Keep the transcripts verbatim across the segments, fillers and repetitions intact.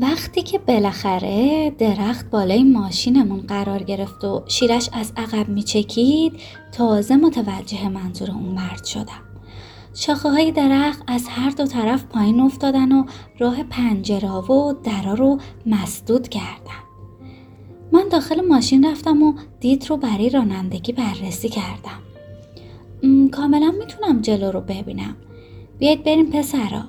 وقتی که بالاخره درخت بالای ماشینمون قرار گرفت و شیرش از عقب میچکید، تازه متوجه منظور اون مرد شدم. شاخه‌های درخت از هر دو طرف پایین افتادن و راه پنجره و درا رو مسدود کردن. من داخل ماشین رفتم و دید رو برای رانندگی بررسی کردم. م- کاملا میتونم جلو رو ببینم. بیایید بریم پسرا.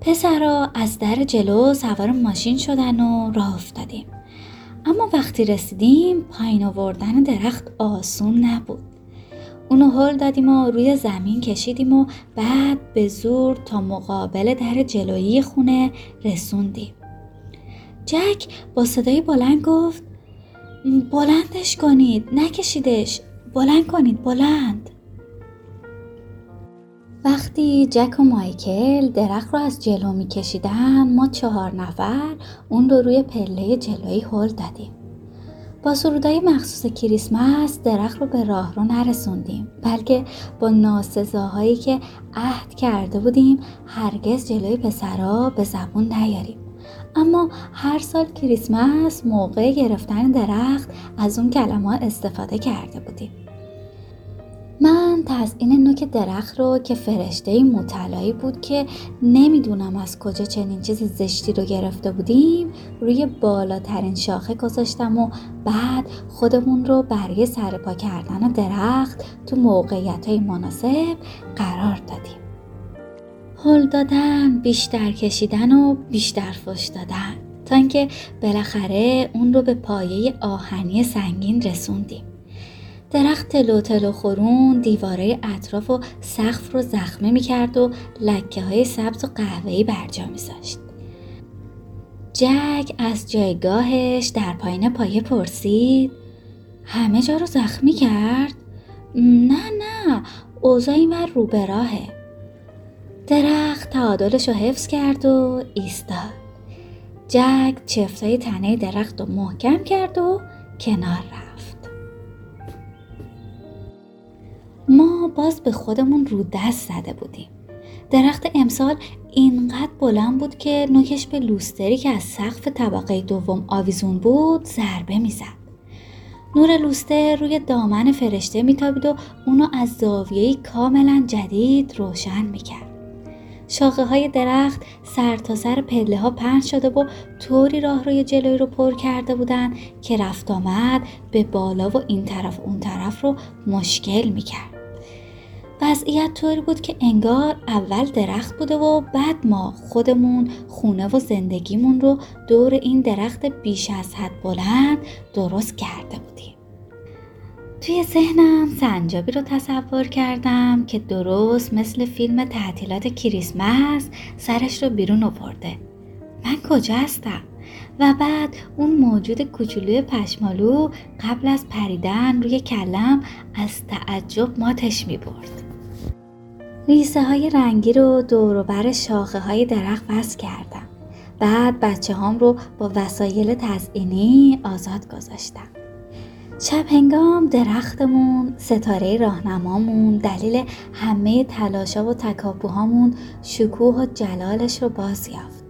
پسرا از در جلو سوار ماشین شدن و راه افتادیم. اما وقتی رسیدیم پایین آوردن درخت آسون نبود. اونو هل دادیم و روی زمین کشیدیم و بعد به زور تا مقابل در جلویی خونه رسوندیم. جک با صدای بلند گفت بلندش کنید، نکشیدش، بلند کنید، بلند. وقتی جک و مایکل درخت رو از جلو می کشیدن، ما چهار نفر اون رو روی پله جلویی هل دادیم. با سرودای مخصوص کریسمس درخت رو به راه رو نرسوندیم، بلکه با ناسزاهایی که عهد کرده بودیم هرگز جلوی پسرها به زبون نیاریم. اما هر سال کریسمس موقع گرفتن درخت از اون کلمه استفاده کرده بودیم. من تزیین نوک درخت رو که فرشته‌ای مطلعی بود که نمیدونم از کجا چنین چیز زشتی رو گرفته بودیم، روی بالاترین شاخه گذاشتم و بعد خودمون رو برای سرپا کردن درخت تو موقعیت‌های مناسب قرار دادیم. هل دادن، بیشتر کشیدن و بیشتر فش دادن تا اینکه بالاخره اون رو به پایه آهنی سنگین رسوندیم. درخت تلو تلو خورون، دیواره اطراف و سقف رو زخمه می‌کرد و لکه‌های سبز و قهوه‌ای برجا می‌ذاشت. جک از جایگاهش در پایین پایه پرسید: همه جا رو زخمی کرد؟ نه نه، اوضاع اینور رو به راهه. درخت تعادلش رو حفظ کرد و ایستاد. جک چفتای تنه درخت رو محکم کرد و کنار رفت. ما باز به خودمون رو دست زده بودیم. درخت امسال اینقدر بلند بود که نوکش به لوستری که از سقف طبقه دوم آویزون بود ضربه می‌زد. نور لوستر روی دامن فرشته میتابید و اونو از زاویه‌ای کاملا جدید روشن می‌کرد. شاخه‌های درخت سر تا سر پله‌ها پهن شده و طوری راه روی جلوی رو پر کرده بودن که رفت آمد به بالا و این طرف اون طرف رو مشکل می‌کرد. وضعیت طوری بود که انگار اول درخت بوده و بعد ما خودمون خونه و زندگیمون رو دور این درخت بیش از حد بلند درست کرده بودیم. توی ذهنم سنجابی رو تصور کردم که درست مثل فیلم تعطیلات کریسمس سرش رو بیرون آورده. من کجا هستم؟ و بعد اون موجود کوچولوی پشمالو قبل از پریدن روی کلم از تعجب ماتش می برد. ریسه های رنگی رو دور و بر شاخه های درخت وصل کردم. بعد بچه هام رو با وسایل تزئینی آزاد گذاشتم. شب هنگام درختمون، ستاره راهنمامون، دلیل همه تلاشا و تکاپوهامون شکوه و جلالش رو باز یافت.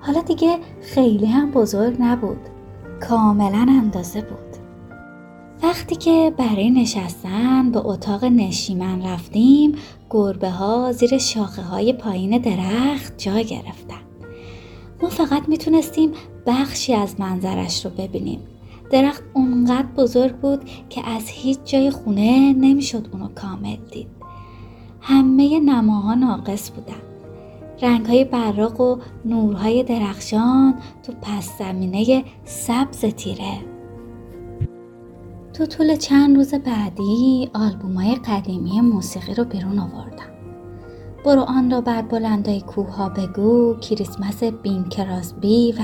حالا دیگه خیلی هم بزرگ نبود، کاملا اندازه بود. وقتی که برای نشستن به اتاق نشیمن رفتیم، گربه ها زیر شاخه های پایین درخت جا گرفتن. ما فقط میتونستیم بخشی از منظرش رو ببینیم. درخت اونقدر بزرگ بود که از هیچ جای خونه نمیشد اونو کامل دید. همه نماها ناقص بودن. رنگ‌های براق و نورهای درخشان تو پس زمینه سبز تیره. تو طول چند روز بعدی آلبوم‌های قدیمی موسیقی رو بیرون آوردم. برو آن را بر بلندای کوه‌ها بگو، کریسمس بین کراسبی و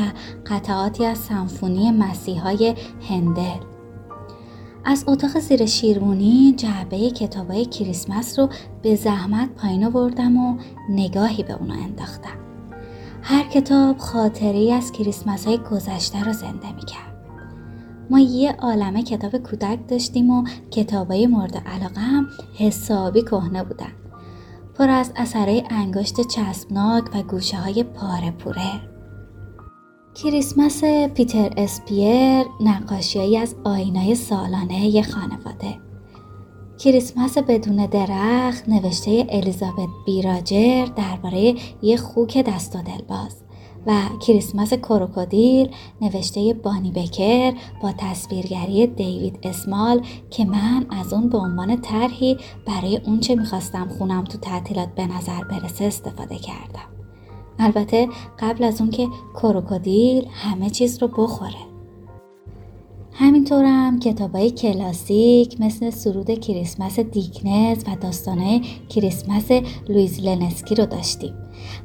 قطعاتی از سمفونی مسیحای هندل. از اتاق زیر شیروانی جعبه کتابای کریسمس رو به زحمت پایین آوردم و نگاهی به اونا انداختم. هر کتاب خاطره‌ای از کریسمس‌های گذشته رو زنده می‌کرد. ما یه عالمه کتاب کودک داشتیم و کتابای مورد علاقه هم حسابی کهنه بودن. پر از اثرای انگشت چسبناک و گوشه‌های پاره پوره. کریسمس پیتر اسپیر، نقاشی‌ای از آینه سالانه ی خانواده. کریسمس بدون درخت، نوشته الیزابت بیراجر درباره یک خوک دست و دلباز، و کریسمس کروکودیل، نوشته بانی بکر با تصویرگری دیوید اسمال که من از اون به عنوان طرحی برای اون چه میخواستم خونم تو تعطیلات به نظر برسه استفاده کردم. البته قبل از اون که کروکودیل همه چیز رو بخوره. همینطورم هم کتابای کلاسیک مثل سرود کریسمس دیکنز و داستانای کریسمس لویز لنسکی رو داشتیم.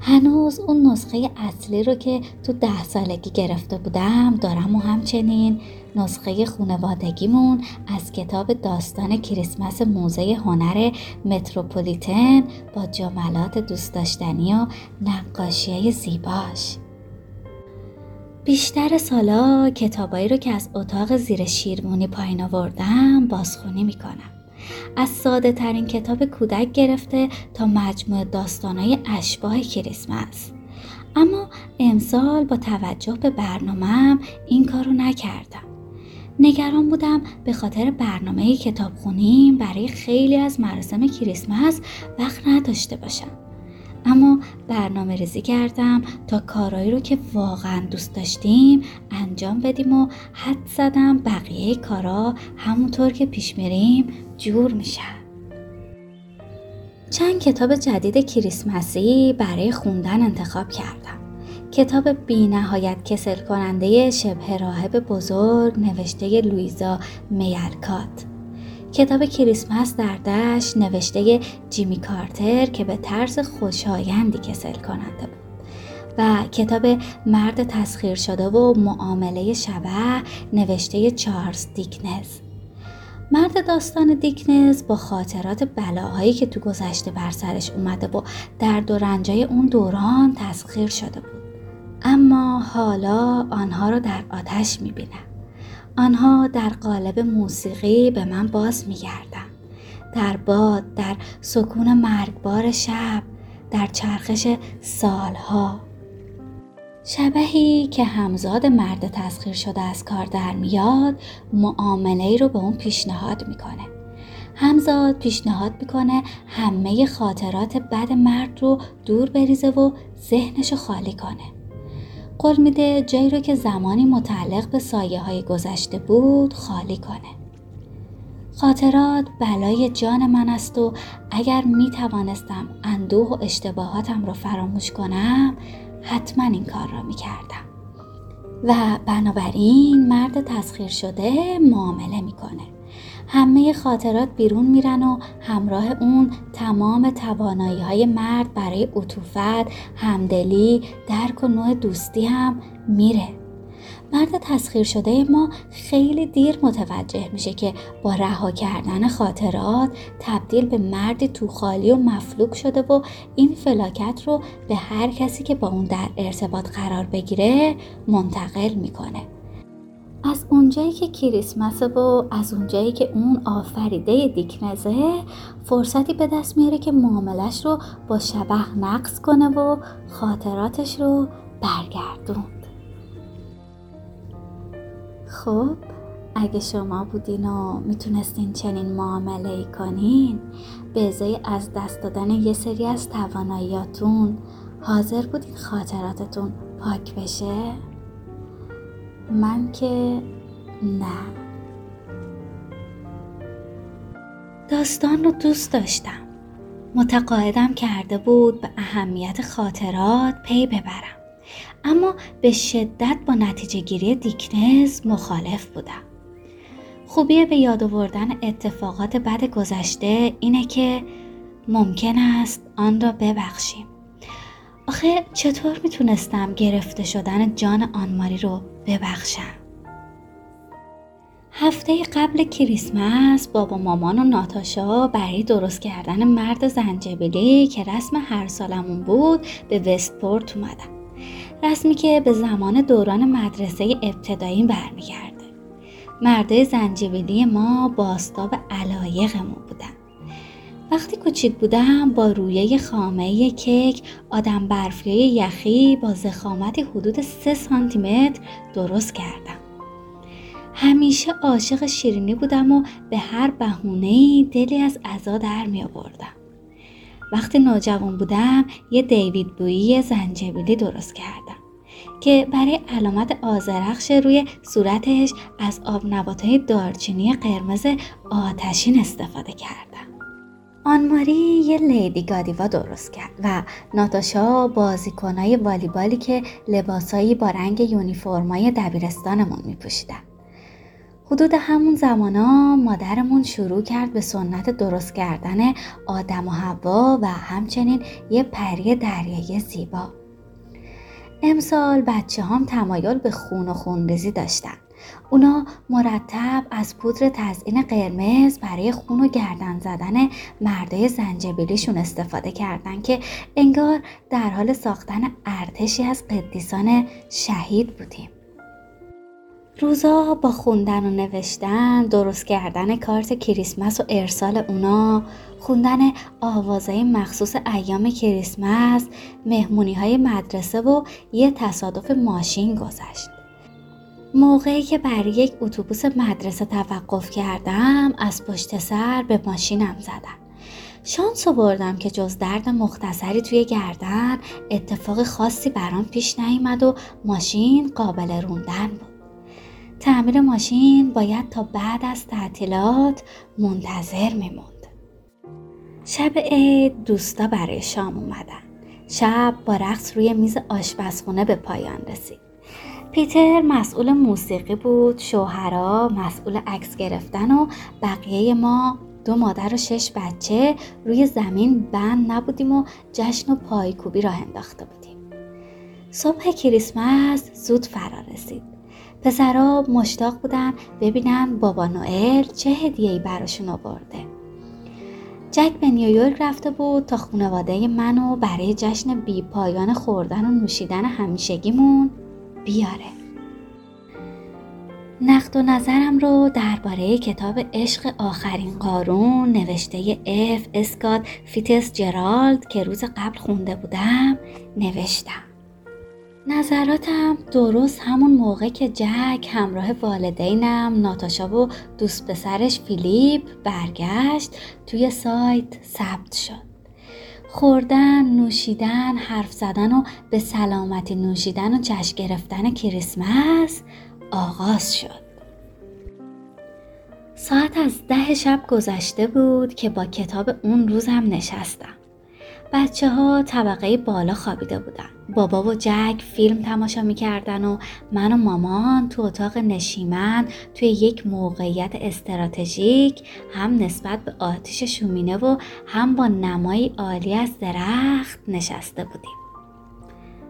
هنوز اون نسخه اصلی رو که تو ده سالگی گرفته بودم دارم، و همچنین نسخه خانوادگیمون از کتاب داستان کریسمس موزه هنر متروپولیتن با جملات دوست داشتنی و نقاشیای زیباش. بیشتر سالا کتابایی رو که از اتاق زیر شیرمونی پایین آوردم بازخونی میکنم. از ساده ترین کتاب کودک گرفته تا مجموعه داستانای اشباح کریسمس. اما امسال با توجه به برنامه‌ام این کارو نکردم. نگران بودم به خاطر برنامه کتابخونیم برای خیلی از مراسم کریسمس وقت نداشته باشم. اما برنامه ریزی کردم تا کارهایی رو که واقعا دوست داشتیم انجام بدیم، و حد زدم بقیه کارا همونطور که پیش میریم جور میشه. چند کتاب جدید کریسمسی برای خوندن انتخاب کردم. کتاب بی نهایت کسل کننده شبه راهب بزرگ، نوشته لویزا میرکات. کتاب کریسمس در دشت، نوشته جیمی کارتر که به طرز خوشایندی کسل کننده بود، و کتاب مرد تسخیر شده و معامله شبح، نوشته چارلز دیکنز. مرد داستان دیکنز با خاطرات بلاهایی که تو گذشته بر سرش اومده و درد و رنجای اون دوران تسخیر شده بود، اما حالا آنها رو در آتش میبینم. آنها در قالب موسیقی به من باز می‌گردند، در باد، در سکون مرگبار شب، در چرخش سالها. شبحی که همزاد مرد تسخیر شده از کار در میاد، معامله‌ای رو به اون پیشنهاد می‌کنه. همزاد پیشنهاد می‌کنه همه خاطرات بد مرد رو دور بریزه و ذهنش رو خالی کنه. قول میده جایی رو که زمانی متعلق به سایه های گذشته بود خالی کنه. خاطرات بلای جان من است، و اگر میتوانستم اندوه و اشتباهاتم رو فراموش کنم حتما این کار را میکردم. و بنابراین مرد تسخیر شده معامله میکنه. همه خاطرات بیرون میرن، و همراه اون تمام توانایی های مرد برای عطوفت، همدلی، درک و نوع دوستی هم میره. مرد تسخیر شده ما خیلی دیر متوجه میشه که با رها کردن خاطرات تبدیل به مردی توخالی و مفلوک شده، و این فلاکت رو به هر کسی که با اون در ارتباط قرار بگیره منتقل میکنه. از اونجایی که کریسمس و از اونجایی که اون آفریده دیکنزه، فرصتی به دست میاره که معاملش رو با شبح نقص کنه و خاطراتش رو برگردوند. خب اگه شما بودین و میتونستین چنین معامله‌ای کنین، به ازای از دست دادن یه سری از تواناییاتون حاضر بودین خاطراتتون پاک بشه؟ من که نه. داستان رو دوست داشتم. متقاعدم کرده بود به اهمیت خاطرات پی ببرم، اما به شدت با نتیجه گیری دیکنز مخالف بودم. خوبیه به یاد آوردن اتفاقات بد گذشته اینه که ممکن است آن را ببخشیم. آخه چطور میتونستم گرفته شدن جان آنماری رو ببخشم؟ هفته قبل کریسمس بابا، مامان و ناتاشا برای درست کردن مرد زنجبیلی که رسم هر سالمون بود به وستپورت اومدن. رسمی که به زمان دوران مدرسه ابتدایی برمیگرده. مرد زنجبیلی ما بازتاب علایقمون بودن وقتی کوچیک بودم با رویه خامه کیک آدم برفی یخی با ضخامت حدود سه سانتی متر درست کردم. همیشه عاشق شیرینی بودم و به هر بهونه‌ای دلی از عزا در می آوردم. وقتی نوجوان بودم یه دیوید بویی زنجبیلی درست کردم که برای علامت آذرخش روی صورتش از آب نباتهای دارچینی قرمز آتشین استفاده کردم. آن ماری یه لیدی گادیوا درست کرد و ناتاشا بازیکنای والیبالی که لباسایی با رنگ یونیفرمای دبیرستانمون می‌پوشیدن. حدود همون زمانا مادرمون شروع کرد به سنت درست کردن آدم و حوا و همچنین یه پری دریایی زیبا. امسال بچه هم تمایل به خون و خونریزی داشتن. اونا مرتب از پودر تزئین قرمز برای خون و گردن زدن مردای زنجبیلیشون استفاده کردن که انگار در حال ساختن ارتشی از قدیسان شهید بودیم. روزا با خوندن و نوشتن، درست کردن کارت کریسمس و ارسال اونا، خوندن آوازهای مخصوص ایام کریسمس، مهمونی‌های مدرسه و یه تصادف ماشین گذشت. موقعی که برای یک اتوبوس مدرسه توقف کردم، از پشت سر به ماشینم زدم. شانس آوردم که جز درد مختصری توی گردن، اتفاق خاصی برام پیش نیامد و ماشین قابل روندن بود. تعمیر ماشین باید تا بعد از تعطیلات منتظر میموند. شب عید دوستا برای شام اومدن. شب با رقص روی میز آشپزخونه به پایان رسید. پیتر مسئول موسیقی بود، شوهرها مسئول عکس گرفتن و بقیه ما دو مادر و شش بچه روی زمین بند نبودیم و جشن و پایکوبی راه انداخته بودیم. صبح کریسمس زود فرا رسید. پسرها مشتاق بودن ببینن بابا نوئل چه هدیه‌ای براشون آورده. جک به نیویورک رفته بود تا خانواده منو برای جشن بی پایان خوردن و نوشیدن همیشگیمون بیاره. نقد و نظرم رو درباره کتاب عشق آخرین قارون نوشته اف اسکات فیتزجرالد که روز قبل خونده بودم نوشتم. نظراتم درست همون موقع که جک همراه والدینم، ناتاشا و دوست پسرش فیلیپ برگشت توی سایت ثبت شد. خوردن، نوشیدن، حرف زدن و به سلامتی نوشیدن و جشن گرفتن کریسمس آغاز شد. ساعت از ده شب گذشته بود که با کتاب اون روزم نشستم. بچه ها طبقه بالا خوابیده بودن. بابا و جک فیلم تماشا میکردن و من و مامان تو اتاق نشیمن توی یک موقعیت استراتژیک هم نسبت به آتش شومینه و هم با نمای عالی از درخت نشسته بودیم.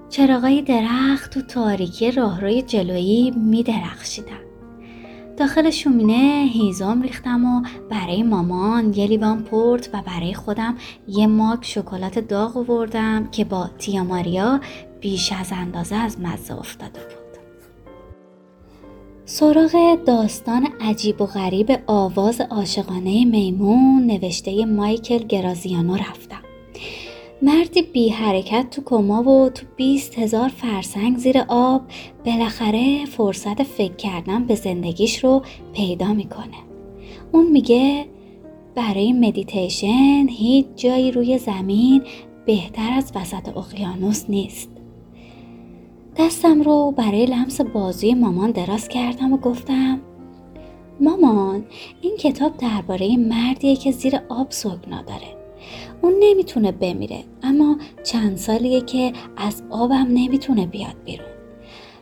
چراغای درخت تو تاریکی راهروی جلویی میدرخشیدن. داخل شومینه هیزم ریختم و برای مامان یه لیوان پورت و برای خودم یه ماگ شکلات داغ آوردم که با تیا ماریا بیش از اندازه از مزه افتاده بود. سراغ داستان عجیب و غریب آواز عاشقانه میمون نوشته مایکل گرازیانو رفتم. مردی بی حرکت تو کما و تو بیست هزار فرسنگ زیر آب بالاخره فرصت فکر کردن به زندگیش رو پیدا میکنه. اون میگه برای مدیتیشن هیچ جایی روی زمین بهتر از وسط اقیانوس نیست. دستم رو برای لمس بازوی مامان دراز کردم و گفتم مامان این کتاب درباره مردیه که زیر آب سکنا داره. اون نمیتونه بمیره اما چند سالیه که از آبم نمیتونه بیاد بیرون.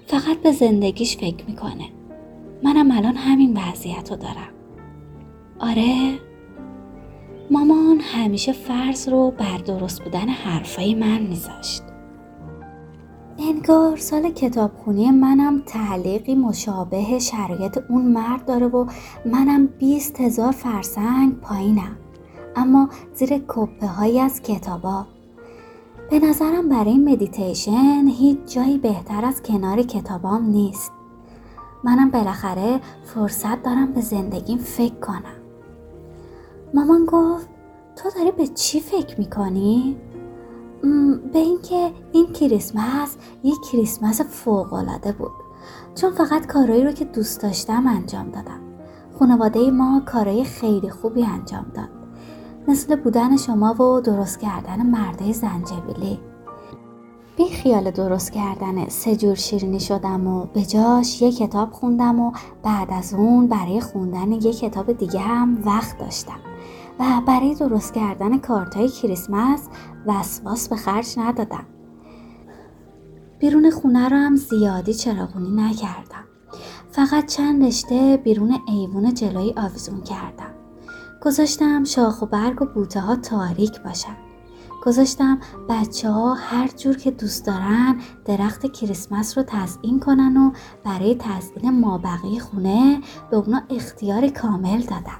فقط به زندگیش فکر میکنه. منم الان همین وضعیت رو دارم. آره؟ مامان همیشه فرض رو بر درست بودن حرفای من میذاشت. انگار سال کتابخونی منم تعلیقی مشابه شرایط اون مرد داره و منم بیست هزار فرسنگ پایینم. اما زیر کپه های از کتابا. به نظرم برای مدیتیشن هیچ جایی بهتر از کنار کتابام نیست. منم بالاخره فرصت دارم به زندگیم فکر کنم. مامان گفت تو داری به چی فکر میکنی؟ به اینکه این کریسمس یک کریسمس فوق‌العاده بود، چون فقط کارهایی رو که دوست داشتم انجام دادم. خانواده ما کارهای خیلی خوبی انجام داد، مثل بودن شما و درست کردن مرده زنجبیلی. بی خیال درست کردن سه جور شیرینی شدم و به جاش یک کتاب خوندم و بعد از اون برای خوندن یک کتاب دیگه هم وقت داشتم و برای درست کردن کارتای کریسمس وسواس به خرج ندادم. بیرون خونه رو هم زیادی چراغونی نکردم، فقط چند رشته بیرون ایوون جلوی آویزون کردم. گذاشتم شاخ و برگ و بوته ها تاریک باشن. گذاشتم بچه ها هر جور که دوست دارن درخت کریسمس رو تزیین کنن و برای تزیین مابقی خونه به اونا اختیار کامل دادم.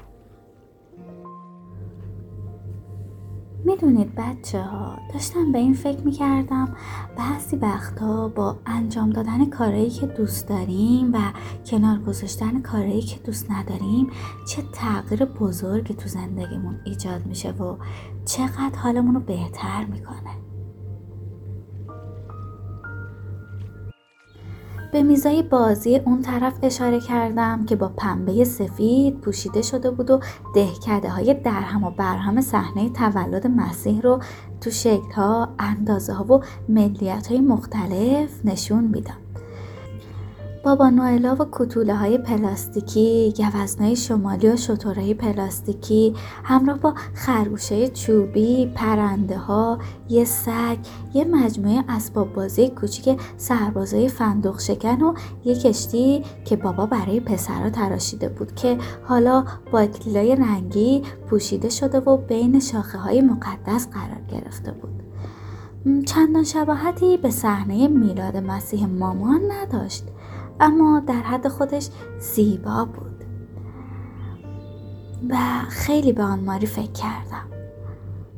میدونید بچه ها، داشتم به این فکر میکردم بعضی وقتا با انجام دادن کارهایی که دوست داریم و کنار گذاشتن کارهایی که دوست نداریم چه تغییر بزرگی تو زندگیمون ایجاد میشه و چقدر حالمون رو بهتر میکنه. به میزای بازی اون طرف اشاره کردم که با پنبه سفید پوشیده شده بود و دهکده های درهم و برهم صحنه تولد مسیح رو تو شکل ها، اندازه ها و ملیت های مختلف نشون میدم. بابا نوئلا و کوتوله های پلاستیکی، گوزنای شمالی و شترهای پلاستیکی همراه با خرگوشای چوبی، پرنده ها، یه سگ، یه مجموعه اسباب بازی کوچیک سربازای فندق شکن و یه کشتی که بابا برای پسرها تراشیده بود که حالا با اکلیلای رنگی پوشیده شده و بین شاخه های مقدس قرار گرفته بود. چندان شباهتی به صحنه میلاد مسیح مامان نداشت، اما در حد خودش زیبا بود و خیلی به آن ماری فکر کردم.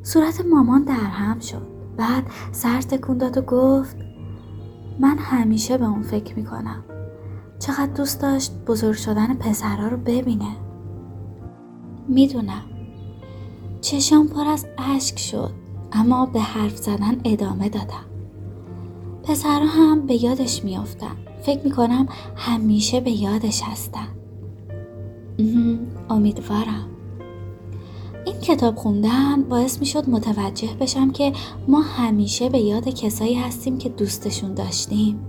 صورت مامان درهم شد، بعد سر تکون داد و گفت من همیشه به اون فکر میکنم، چقدر دوست داشت بزرگ شدن پسرها رو ببینه. میدونم. چشم پر از اشک شد، اما به حرف زدن ادامه دادم. پسرها هم به یادش میافتن، فکر میکنم همیشه به یادش هستن. امیدوارم. این کتاب خوندن باعث میشد متوجه بشم که ما همیشه به یاد کسایی هستیم که دوستشون داشتیم.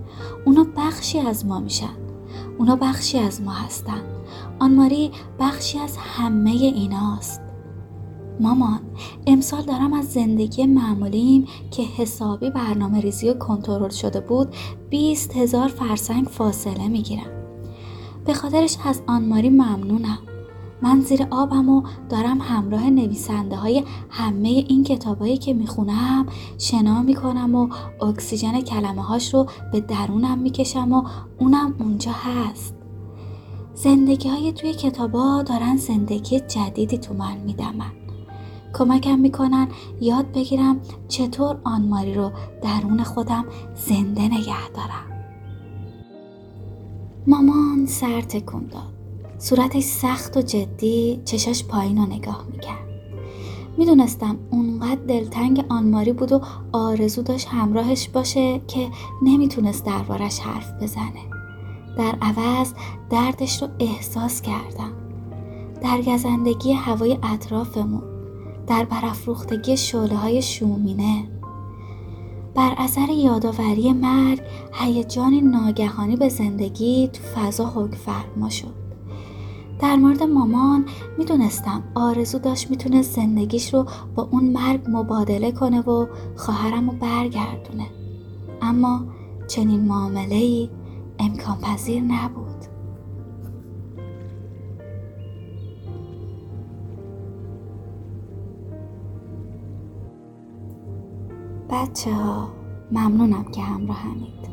اونا بخشی از ما میشن، اونا بخشی از ما هستن. آن ماری بخشی از همه ایناست. مامان، امسال دارم از زندگی معمولیم که حسابی برنامه ریزی و کنترل شده بود بیست هزار فرسنگ فاصله میگیرم. به خاطرش از آن ماری ممنونم. من زیر آبم و دارم همراه نویسنده های همه این کتابایی که میخونم شنا میکنم و اکسیژن کلمه هاش رو به درونم میکشم و اونم اونجا هست. زندگی های توی کتابا دارن زندگی جدیدی تو من میدمن. کمکم میکنن یاد بگیرم چطور آن ماری رو درون خودم زنده نگه دارم. مامان سر تکون داد. صورتش سخت و جدی، چشاش پایین رو نگاه میکرد. میدونستم اونقدر دلتنگ آن ماری بود و آرزو داشت همراهش باشه که نمیتونست دربارش حرف بزنه. در عوض دردش رو احساس کردم. در گزندگی هوای اطرافمون، در برافروختگی شعله‌های شومینه، بر اثر یادآوری مرگ، هیجان ناگهانی به زندگی تو فضا حکم فرما شد. در مورد مامان میدونستم آرزو داشت میتونه زندگیش رو با اون مرگ مبادله کنه و خواهرم رو برگردونه، اما چنین معامله‌ای امکان پذیر نبود. بچه ها، ممنونم که همراه همید.